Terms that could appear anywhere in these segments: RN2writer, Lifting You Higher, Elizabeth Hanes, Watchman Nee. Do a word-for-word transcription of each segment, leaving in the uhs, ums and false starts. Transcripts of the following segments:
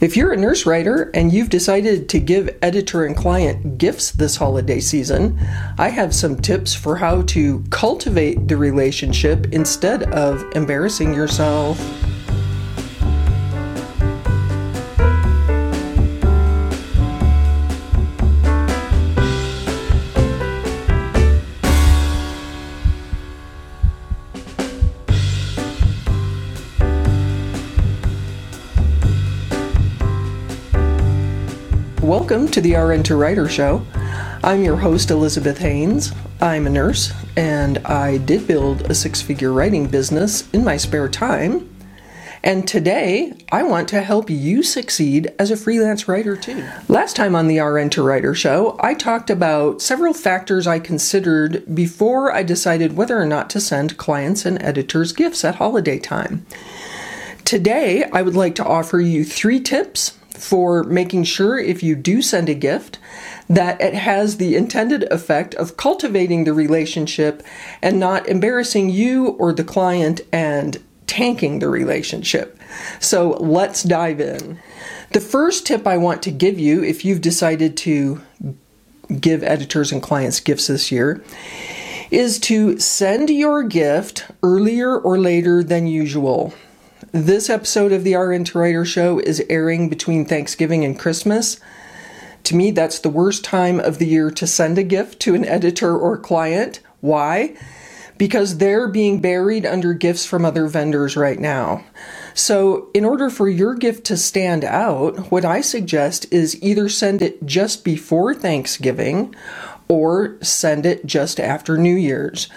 If you're a nurse writer and you've decided to give editor and client gifts this holiday season, I have some tips for how to cultivate the relationship instead of embarrassing yourself. Welcome to the R N to writer show. I'm your host, Elizabeth Hanes. I'm a nurse, and I did build a six-figure writing business in my spare time. And today, I want to help you succeed as a freelance writer, too. Last time on the R N to writer show, I talked about several factors I considered before I decided whether or not to send clients and editors gifts at holiday time. Today, I would like to offer you three tips for making sure if you do send a gift that it has the intended effect of cultivating the relationship and not embarrassing you or the client and tanking the relationship. So let's dive in. The first tip I want to give you if you've decided to give editors and clients gifts this year is to send your gift earlier or later than usual. This episode of the R N to writer show is airing between Thanksgiving and Christmas. To me, that's the worst time of the year to send a gift to an editor or client. Why? Because they're being buried under gifts from other vendors right now. So in order for your gift to stand out, what I suggest is either send it just before Thanksgiving or send it just after New Year's.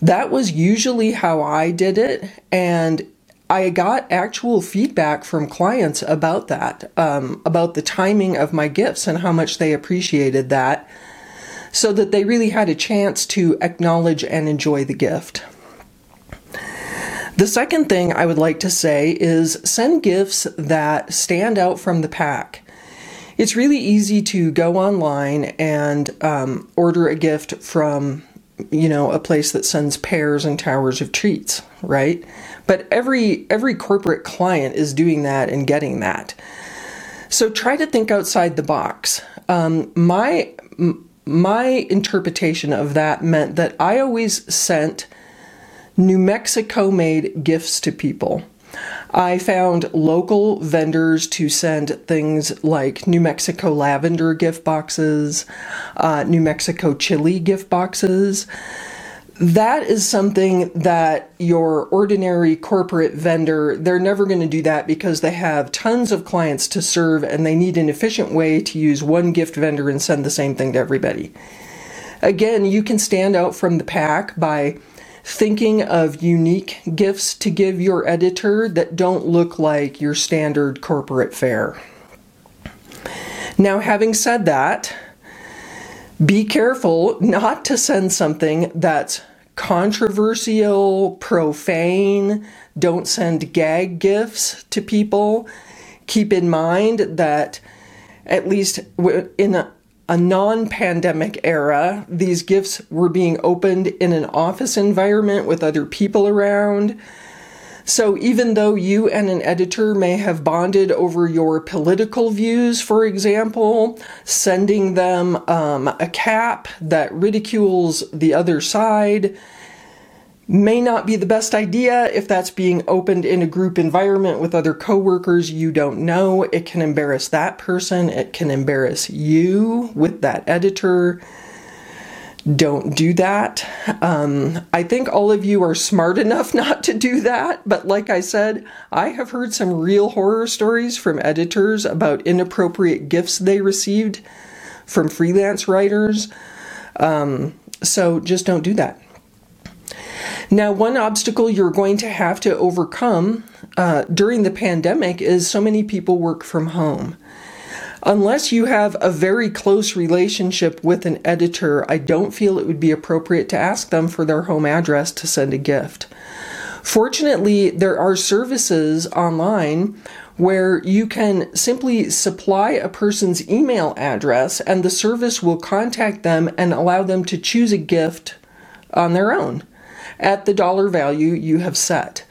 That was usually how I did it, and I got actual feedback from clients about that, um, about the timing of my gifts and how much they appreciated that, so that they really had a chance to acknowledge and enjoy the gift. The second thing I would like to say is send gifts that stand out from the pack. It's really easy to go online and um, order a gift from you know, a place that sends pears and towers of treats, right? But every every corporate client is doing that and getting that. So try to think outside the box. Um, my my interpretation of that meant that I always sent New Mexico-made gifts to people. I found local vendors to send things like New Mexico lavender gift boxes, uh, New Mexico chili gift boxes. That is something that your ordinary corporate vendor, they're never going to do that because they have tons of clients to serve and they need an efficient way to use one gift vendor and send the same thing to everybody. Again, you can stand out from the pack by thinking of unique gifts to give your editor that don't look like your standard corporate fare. Now, having said that, be careful not to send something that's controversial, profane. Don't send gag gifts to people. Keep in mind that at least in a A non-pandemic era, these gifts were being opened in an office environment with other people around. So even though you and an editor may have bonded over your political views, for example, sending them um, a cap that ridicules the other side may not be the best idea if that's being opened in a group environment with other coworkers you don't know. It can embarrass that person. It can embarrass you with that editor. Don't do that. Um, I think all of you are smart enough not to do that. But like I said, I have heard some real horror stories from editors about inappropriate gifts they received from freelance writers. Um, so just don't do that. Now, one obstacle you're going to have to overcome uh, during the pandemic is so many people work from home. Unless you have a very close relationship with an editor, I don't feel it would be appropriate to ask them for their home address to send a gift. Fortunately, there are services online where you can simply supply a person's email address and the service will contact them and allow them to choose a gift on their own at the dollar value you have set.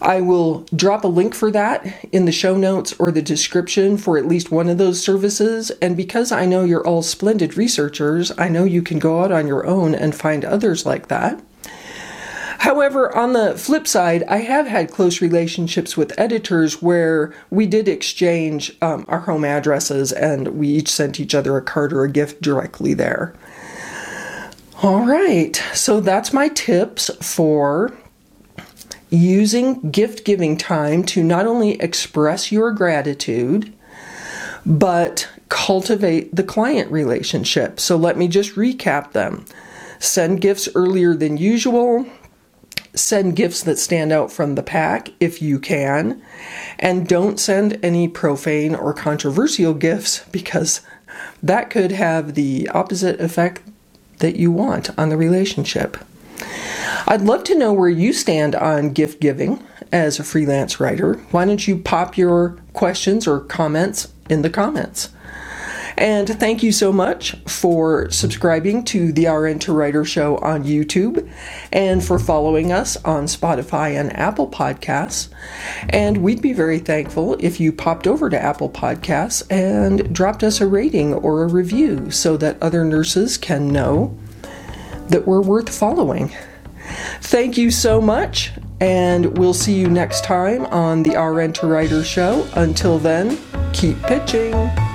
I will drop a link for that in the show notes or the description for at least one of those services. And because I know you're all splendid researchers, I know you can go out on your own and find others like that. However, on the flip side, I have had close relationships with editors where we did exchange um, our home addresses, and we each sent each other a card or a gift directly there. All right, so that's my tips for using gift-giving time to not only express your gratitude, but cultivate the client relationship. So let me just recap them. Send gifts earlier than usual. Send gifts that stand out from the pack if you can, and don't send any profane or controversial gifts, because that could have the opposite effect that you want on the relationship. I'd love to know where you stand on gift giving as a freelance writer. Why don't you pop your questions or comments in the comments? And thank you so much for subscribing to the R N two writer show on YouTube, and for following us on Spotify and Apple Podcasts. And we'd be very thankful if you popped over to Apple Podcasts and dropped us a rating or a review so that other nurses can know that we're worth following. Thank you so much, and we'll see you next time on the R N two writer show. Until then, keep pitching.